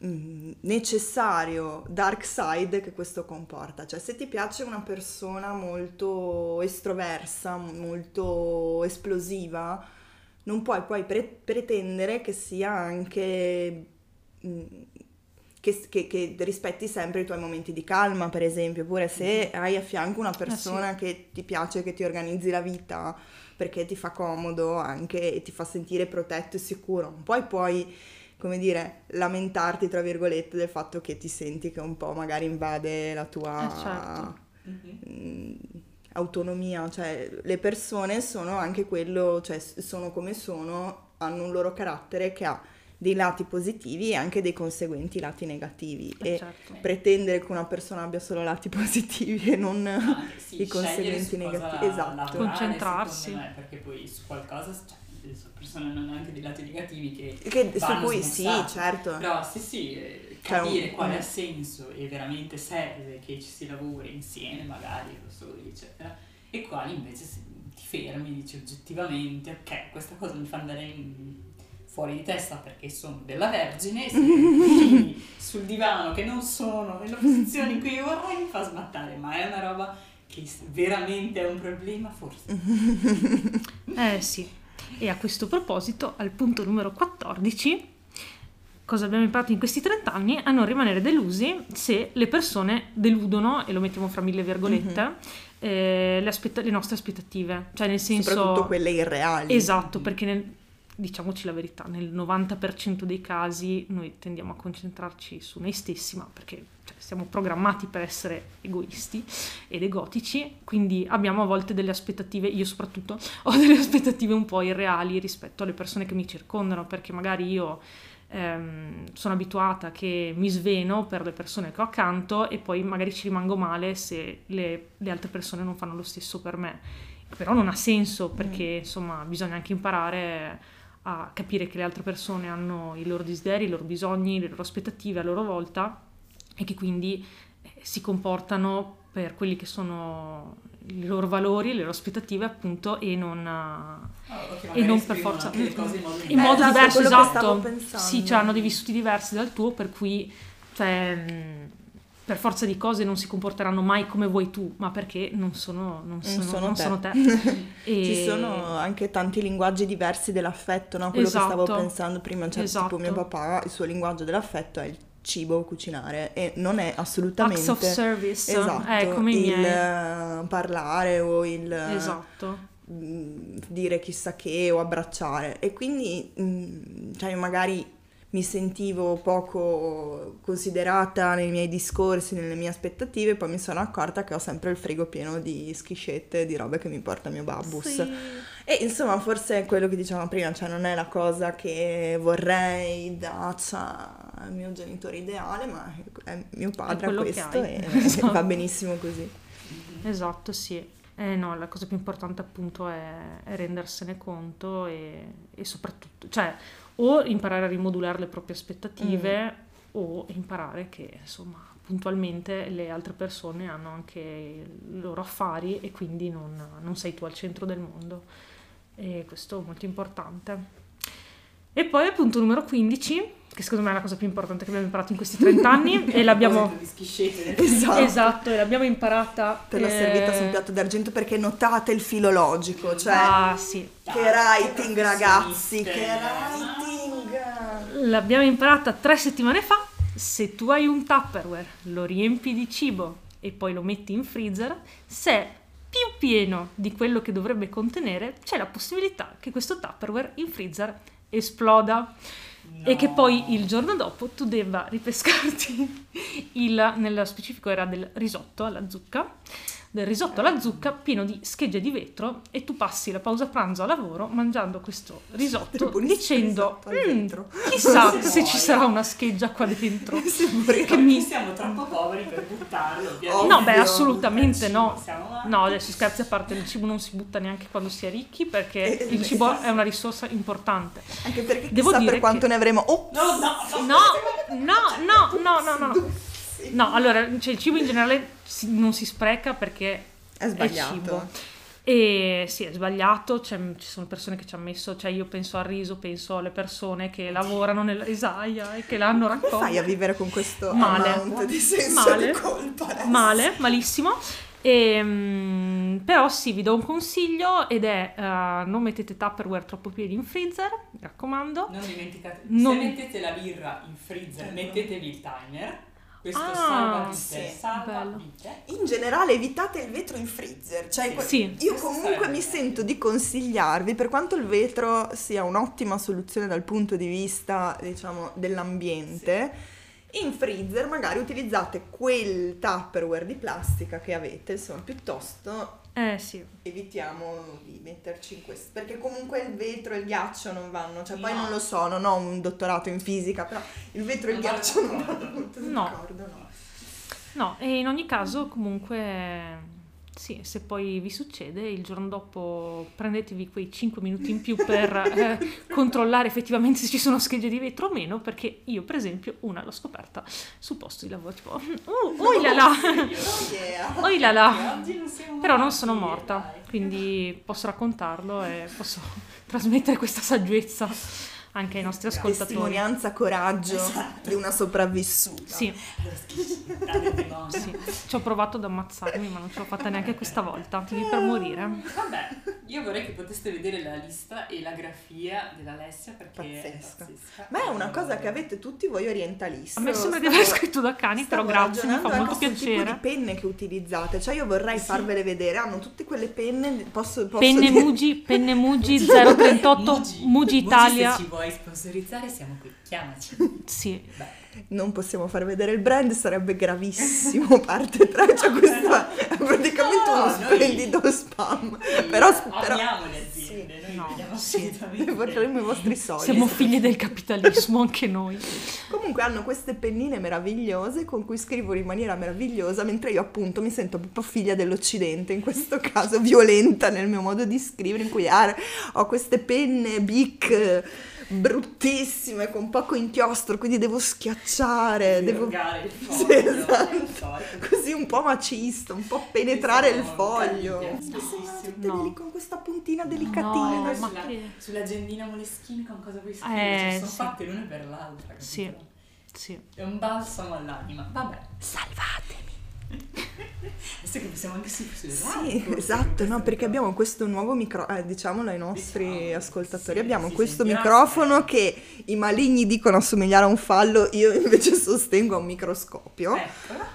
necessario dark side che questo comporta. Cioè se ti piace una persona molto estroversa, molto esplosiva, non puoi poi pretendere che sia anche... Che rispetti sempre i tuoi momenti di calma, per esempio, oppure se hai a fianco una persona che ti piace, che ti organizzi la vita perché ti fa comodo anche e ti fa sentire protetto e sicuro, poi puoi, come dire, lamentarti tra virgolette del fatto che ti senti che un po' magari invade la tua autonomia. Cioè le persone sono anche quello, cioè sono come sono, hanno un loro carattere che ha dei lati positivi e anche dei conseguenti lati negativi, certo. Pretendere che una persona abbia solo lati positivi e non i conseguenti negativi, esatto, concentrarsi me, perché poi su qualcosa persone non hanno anche dei lati negativi che su cui smussati. Sì, certo. Però sì, capire qual è il senso e veramente serve che ci si lavori insieme, magari, lo so, eccetera, e quali invece se ti fermi, dici oggettivamente, ok, questa cosa mi fa andare fuori di testa perché sono della Vergine, se sul divano che non sono nella posizione in cui vorrei mi fa smattare, ma è una roba che veramente è un problema, forse. Sì. E a questo proposito, al punto numero 14, cosa abbiamo imparato in questi 30 anni? A non rimanere delusi se le persone deludono, e lo mettiamo fra mille virgolette, le nostre aspettative. Cioè nel senso... Soprattutto quelle irreali. Esatto, perché diciamoci la verità, nel 90% dei casi noi tendiamo a concentrarci su noi stessi, ma perché siamo programmati per essere egoisti ed egotici, quindi abbiamo a volte delle aspettative, io soprattutto ho delle aspettative un po' irreali rispetto alle persone che mi circondano, perché magari io sono abituata che mi sveno per le persone che ho accanto e poi magari ci rimango male se le altre persone non fanno lo stesso per me. Però non ha senso, perché insomma bisogna anche imparare a capire che le altre persone hanno i loro desideri, i loro bisogni, le loro aspettative a loro volta e che quindi si comportano per quelli che sono i loro valori, le loro aspettative, appunto, e non per forza in modo diverso, esatto. Sì, cioè hanno dei vissuti diversi dal tuo, per cui per forza di cose non si comporteranno mai come vuoi tu, ma perché non sono te. E... Ci sono anche tanti linguaggi diversi dell'affetto, no? Quello esatto. Che stavo pensando prima, cioè esatto. Tipo mio papà, il suo linguaggio dell'affetto è il cibo, cucinare, e non è assolutamente acts of service, esatto, come il parlare o il esatto. Dire chissà che o abbracciare, e quindi cioè magari mi sentivo poco considerata nei miei discorsi, nelle mie aspettative, poi mi sono accorta che ho sempre il frigo pieno di schiscette, di robe che mi porta mio babbus. Sì. E insomma, forse è quello che dicevamo prima, cioè non è la cosa che vorrei daccia al mio genitore ideale, ma è mio padre a questo e esatto. Va benissimo così. Esatto, sì. No, la cosa più importante appunto è rendersene conto e soprattutto, cioè, o imparare a rimodulare le proprie aspettative o imparare che insomma puntualmente le altre persone hanno anche i loro affari e quindi non sei tu al centro del mondo, e questo è molto importante. E poi appunto numero 15, che secondo me è la cosa più importante che abbiamo imparato in questi 30 anni e l'abbiamo esatto, e l'abbiamo imparata per la servietta sul piatto d'argento, perché notate il filo logico, cioè sì. Che writing, ragazzi, che writing. L'abbiamo imparata 3 settimane fa: se tu hai un Tupperware, lo riempi di cibo e poi lo metti in freezer, se più pieno di quello che dovrebbe contenere, c'è la possibilità che questo Tupperware in freezer esploda. No. E che poi il giorno dopo tu debba ripescarti nello specifico era del risotto alla zucca pieno di schegge di vetro, e tu passi la pausa pranzo a lavoro mangiando questo risotto dicendo chissà se ci sarà una scheggia qua dentro. Siamo troppo poveri per buttarlo, ovviamente. No, beh, assolutamente no. No, adesso scherzi a parte, il cibo non si butta neanche quando si è ricchi, perché il cibo è una risorsa importante, anche perché chissà per quanto ne avremo. No, allora, cioè, il cibo in generale non si spreca perché è sbagliato. È cibo. E sì, è sbagliato, cioè, ci sono persone che ci hanno messo, cioè io penso al riso, penso alle persone che lavorano nella risaia e che l'hanno raccolto. Come fai a vivere con questo amount di senso di colpa? Adesso? Male, malissimo. Però sì, vi do un consiglio, ed è non mettete Tupperware troppo pieni in freezer, mi raccomando. Non dimenticate, se mettete la birra in freezer, mettetevi il timer. Questo salva vite, sì, salva vite. In generale evitate il vetro in freezer, cioè sì. Io comunque mi sento di consigliarvi, per quanto il vetro sia un'ottima soluzione dal punto di vista, diciamo, dell'ambiente, sì. In freezer magari utilizzate quel Tupperware di plastica che avete, insomma, piuttosto sì, evitiamo di metterci in questo, perché comunque il vetro e il ghiaccio non vanno, cioè poi no, non lo so, non ho un dottorato in fisica, però il vetro e il ghiaccio non vanno molto d'accordo, no, e in ogni caso comunque... Sì, se poi vi succede, il giorno dopo prendetevi quei 5 minuti in più per controllare effettivamente se ci sono schegge di vetro o meno, perché io per esempio una l'ho scoperta sul posto di lavoro, tipo però non sono morta, quindi posso raccontarlo e posso trasmettere questa saggezza anche ai nostri ascoltatori. Testimonianza, coraggio, esatto, di una sopravvissuta. Sì. Sì, ci ho provato ad ammazzarmi, ma non ce l'ho fatta neanche questa volta. Fini per morire. Vabbè, io vorrei che poteste vedere la lista e la grafia dell'Alessia, perché pazzesca. È pazzesca. Ma è una cosa che avete tutti voi orientalisti. A me sembra di aver scritto da cani, però grazie, mi fa molto piacere. Tipo di penne che utilizzate, cioè io vorrei farvele vedere, hanno tutte quelle penne, posso penne dire... Muji 038 Muji Italia. Sponsorizzare, siamo qui, chiamaci. Sì. Beh, non possiamo far vedere il brand, sarebbe gravissimo. Parte 3, cioè questa è praticamente uno splendido spam. Però amiamo le aziende, sì, noi vogliamo assolutamente, porteremo i vostri soldi. Siamo figli del capitalismo anche noi. Comunque hanno queste pennine meravigliose con cui scrivono in maniera meravigliosa, mentre io appunto mi sento proprio figlia dell'Occidente, in questo caso violenta nel mio modo di scrivere, in cui ho queste penne Bic bruttissime con poco inchiostro, quindi devo schiacciare, devo il foglio, sì, esatto, così un po' macista, un po' penetrare il foglio, no, con questa puntina delicatissima, no, sull'agendina Moleskine con cosa vuoi scrivere, sono fatte l'una per l'altra, capito? Sì, sì, è un balsamo all'anima. Vabbè, salvatemi. Adesso che possiamo anche sì, esatto, no, perché abbiamo questo nuovo microfono, diciamolo ai nostri ascoltatori, sì, abbiamo questo microfono che i maligni dicono assomigliare a un fallo, io invece sostengo a un microscopio, esatto,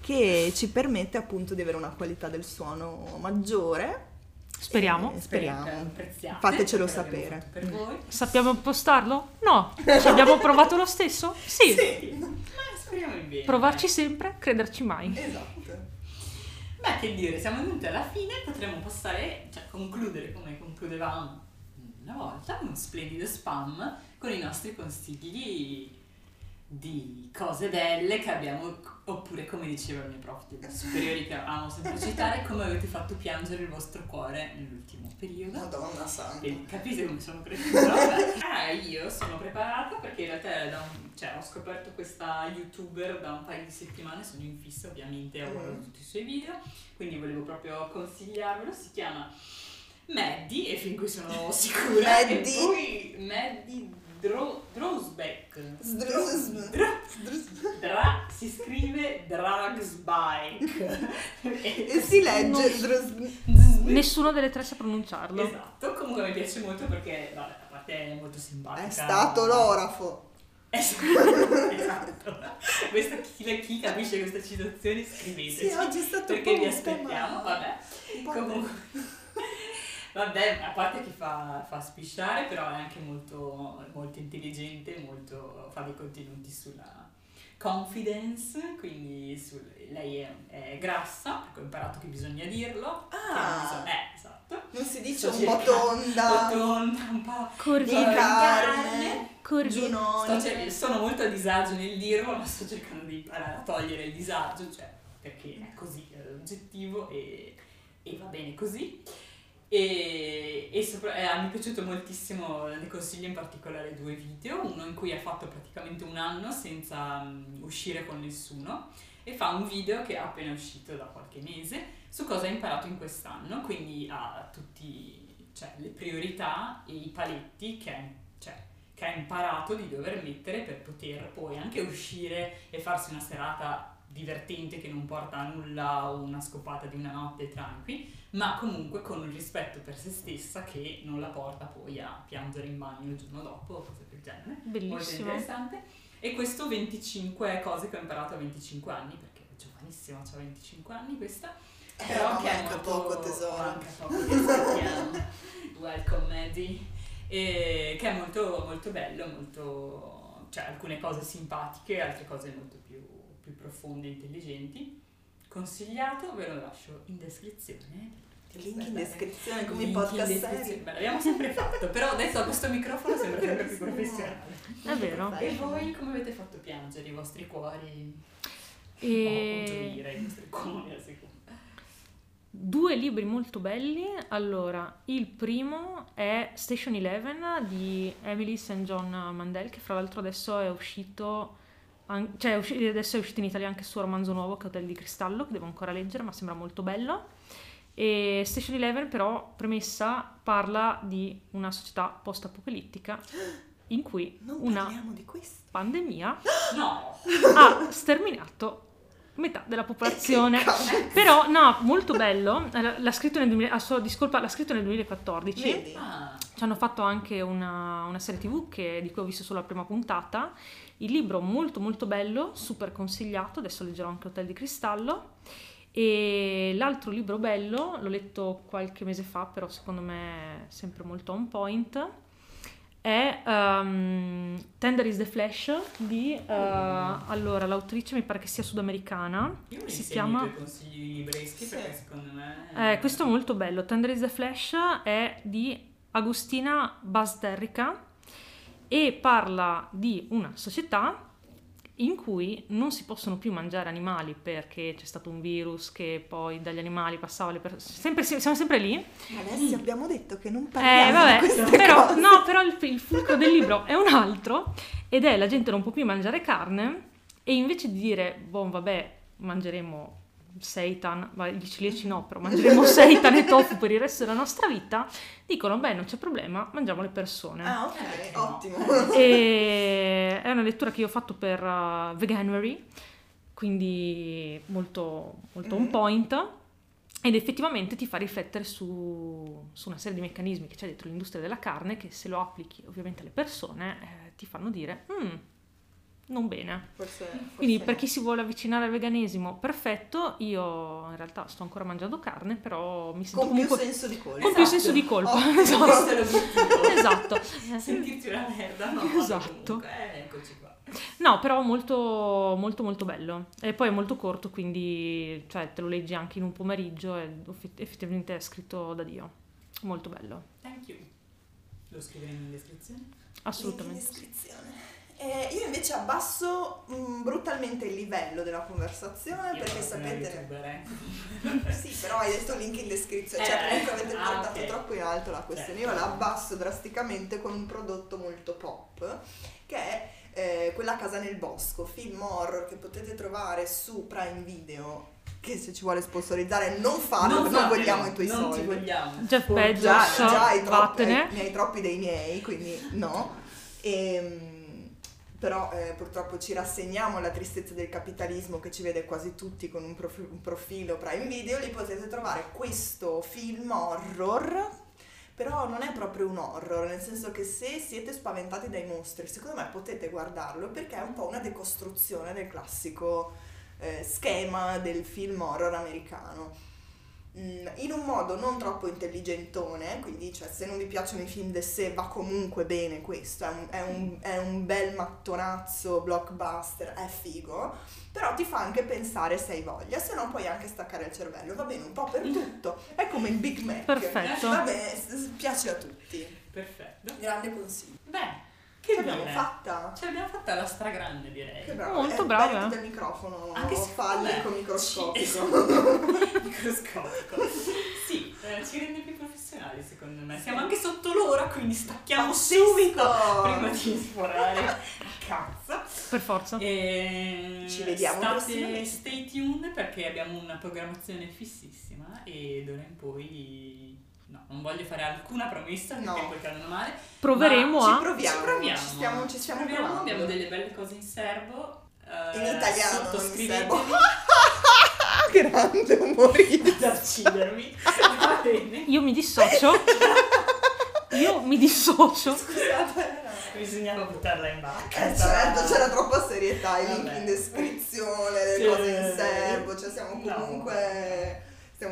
che ci permette appunto di avere una qualità del suono maggiore. Speriamo. Fatecelo sapere. Per voi. Sappiamo impostarlo? No. Ci abbiamo provato lo stesso? Sì. Ma speriamo in bene. Provarci sempre, crederci mai. Esatto. Beh, che dire, siamo venuti alla fine, potremmo passare, cioè concludere come concludevamo una volta, uno splendido spam con i nostri consigli di cose belle che abbiamo, oppure come diceva il mio prof dei superiori che amo sempre citare, come avete fatto piangere il vostro cuore nell'ultimo periodo. Madonna santa, capite come sono cresciuta? Io sono preparata perché in realtà ho scoperto questa youtuber da un paio di settimane, sono in fissa ovviamente, ho guardato tutti i suoi video, quindi volevo proprio consigliarvelo. Si chiama Maddy, e fin qui sono sicura, Maddy. E poi Maddy Droseback. Si scrive Dragsbike e si legge nessuno delle tre sa pronunciarlo. Esatto, comunque mi piace molto perché a parte è molto simpatica. È stato l'orafo. Esatto. Questa chi capisce questa citazione scriveteci. Sì, oggi è stato perché vi aspettiamo, vabbè. Comunque vabbè, a parte che fa spisciare, però è anche molto, molto intelligente, molto, fa dei contenuti sulla confidence, quindi lei è grassa, perché ho imparato che bisogna dirlo. Esatto. Non si dice un po' tonda, un po' curvina. Sono molto a disagio nel dirlo, ma sto cercando di imparare a togliere il disagio, cioè perché è così, è oggettivo e va bene così. Mi è piaciuto moltissimo, le consiglio in particolare 2 video, uno in cui ha fatto praticamente un anno senza uscire con nessuno e fa un video che è appena uscito da qualche mese su cosa ha imparato in quest'anno, quindi ha tutti, cioè, le priorità e i paletti che ha imparato di dover mettere per poter poi anche uscire e farsi una serata divertente che non porta a nulla, o una scopata di una notte tranqui, ma comunque con un rispetto per se stessa che non la porta poi a piangere in bagno il giorno dopo o cose del genere. Bellissimo. Molto interessante. E questo 25 cose che ho imparato a 25 anni, perché è giovanissima, c'ha 25 anni questa, però che manca poco tesoro. Welcome Maddy. che è molto, molto bello, molto, cioè alcune cose simpatiche, altre cose molto più profonde e intelligenti. Consigliato, ve lo lascio in descrizione. Link in descrizione, come i podcast serie. Beh, l'abbiamo sempre fatto, però adesso a questo microfono sembra sempre più professionale. È vero. E voi come avete fatto piangere i vostri cuori? E... o gioire i vostri cuori a seconda? Due libri molto belli. Allora, il primo è Station Eleven di Emily St. John Mandel, che fra l'altro adesso è uscito... cioè adesso è uscito in Italia anche il suo romanzo nuovo, Caudelli di Cristallo, che devo ancora leggere, ma sembra molto bello. E Station Eleven, però, premessa, parla di una società post-apocalittica in cui una pandemia ha sterminato metà della popolazione. Però, no, molto bello. L'ha scritto nel, l'ha scritto nel 2014. Ci hanno fatto anche una serie TV di cui ho visto solo la prima puntata. Il libro molto molto bello, super consigliato, adesso leggerò anche Hotel di Cristallo. E l'altro libro bello, l'ho letto qualche mese fa, però secondo me è sempre molto on point, è Tender is the Flash di, allora l'autrice mi pare che sia sudamericana. Io mi si chiama... i tuoi consigli libreschi, sì, perché secondo me... questo è molto bello, Tender is the Flash è di Agostina Basderica, e parla di una società in cui non si possono più mangiare animali perché c'è stato un virus che poi dagli animali passava alle persone. Siamo sempre lì. Alessia, abbiamo detto che non parliamo di queste cose. No, però il fulcro del libro è un altro, ed è la gente non può più mangiare carne, e invece di dire, boh, vabbè, mangeremo seitan, ma gli ciliegi no, però mangeremo seitan e tofu per il resto della nostra vita, dicono, beh, non c'è problema, mangiamo le persone. Ah, ok, ottimo. E è una lettura che io ho fatto per Veganuary, quindi molto, molto on point, ed effettivamente ti fa riflettere su una serie di meccanismi che c'è dentro l'industria della carne, che se lo applichi ovviamente alle persone ti fanno dire... non bene, forse quindi per chi si vuole avvicinare al veganesimo, perfetto. Io in realtà sto ancora mangiando carne, però mi sento con comunque più senso di colpa, con più senso di colpa, esatto. Sentirti una merda, no? Esatto. Eccoci qua. No, però molto molto molto bello, e poi è molto corto, quindi cioè te lo leggi anche in un pomeriggio, e effettivamente è scritto da Dio, molto bello. Thank you. Lo scriveremo in descrizione, assolutamente, in descrizione. Io invece abbasso brutalmente il livello della conversazione, io perché sapete... sì, però hai detto link in descrizione, cioè comunque avete portato troppo in alto la questione. Io la abbasso drasticamente con un prodotto molto pop, che è Quella casa nel bosco, film horror che potete trovare su Prime Video, che se ci vuole sponsorizzare non farlo, non vogliamo i tuoi soldi. Non ti vogliamo. Ne hai troppi dei miei, quindi no. Però purtroppo ci rassegniamo alla tristezza del capitalismo che ci vede quasi tutti con un profilo Prime Video. Lì potete trovare questo film horror, però non è proprio un horror, nel senso che se siete spaventati dai mostri, secondo me potete guardarlo, perché è un po' una decostruzione del classico schema del film horror americano, in un modo non troppo intelligentone, quindi cioè se non vi piacciono i film de sé va comunque bene questo, è un bel mattonazzo blockbuster, è figo, però ti fa anche pensare se hai voglia, se no puoi anche staccare il cervello, va bene un po' per tutto, è come il Big Mac. Perfetto. Vabbè, piace a tutti. Perfetto. Grande consiglio. Beh, che ce l'abbiamo fatta la stragrande, direi. Che brava, molto brava. Anche il microfono fallico microscopico. Sì, esatto. Microscopico. Sì, ci rende più professionali, secondo me. Siamo anche sotto l'ora, quindi stacchiamo subito prima di sforare. Cazzo. Per forza. E ci vediamo prossimamente. Stay tuned, perché abbiamo una programmazione fississima, e d'ora in poi... no, non voglio fare alcuna promessa perché poi cadono male. Proveremo, ci stiamo provando. Abbiamo delle belle cose in serbo. In italiano, sottoscrivetevi. Grande umorino da uccidermi. Va bene. Io mi dissocio. Scusate. Bisognava buttarla in barca. Certo, c'era troppa serietà. I link in descrizione, le cose in serbo. Cioè, siamo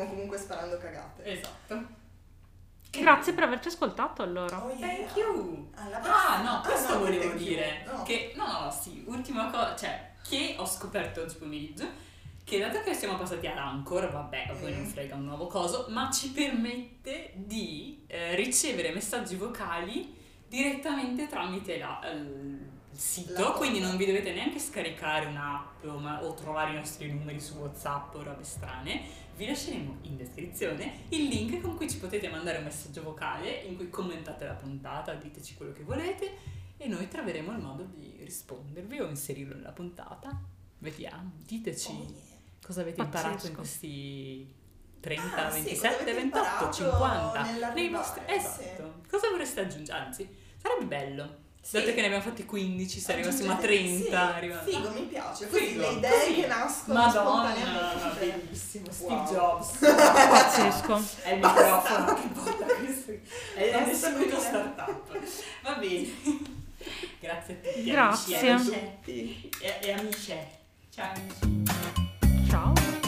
comunque sparando cagate. Esatto. Grazie per averci ascoltato, allora. Oh, yeah. Thank you. Alla prossima. Ah, no, questo volevo dire. No. Che, no, sì, ultima cosa, cioè, che ho scoperto oggi pomeriggio, che dato che siamo passati ad Anchor, vabbè, poi non frega un nuovo coso, ma ci permette di ricevere messaggi vocali direttamente tramite il sito, quindi non vi dovete neanche scaricare un'app o trovare i nostri numeri su WhatsApp o robe strane. Vi lasceremo in descrizione il link con cui ci potete mandare un messaggio vocale in cui commentate la puntata, diteci quello che volete e noi troveremo il modo di rispondervi o inserirlo nella puntata. Vediamo, diteci. Oh, yeah. Cosa avete imparato in questi 30, 27, 28, 50 nei vostri... Esatto. Sì. Cosa vorreste aggiungere? Anzi, sarebbe bello. Sì. Dato che ne abbiamo fatti 15, se arrivassimo a 30. Sì. Figo, mi piace. Così le idee che nascono spontaneamente. Bellissimo. Wow. Steve Jobs. Pazzesco. È il microfono che porta questo. È adesso una startup. Va bene. Grazie a tutti. Grazie. Amici e amiche. Ciao amici. Ciao.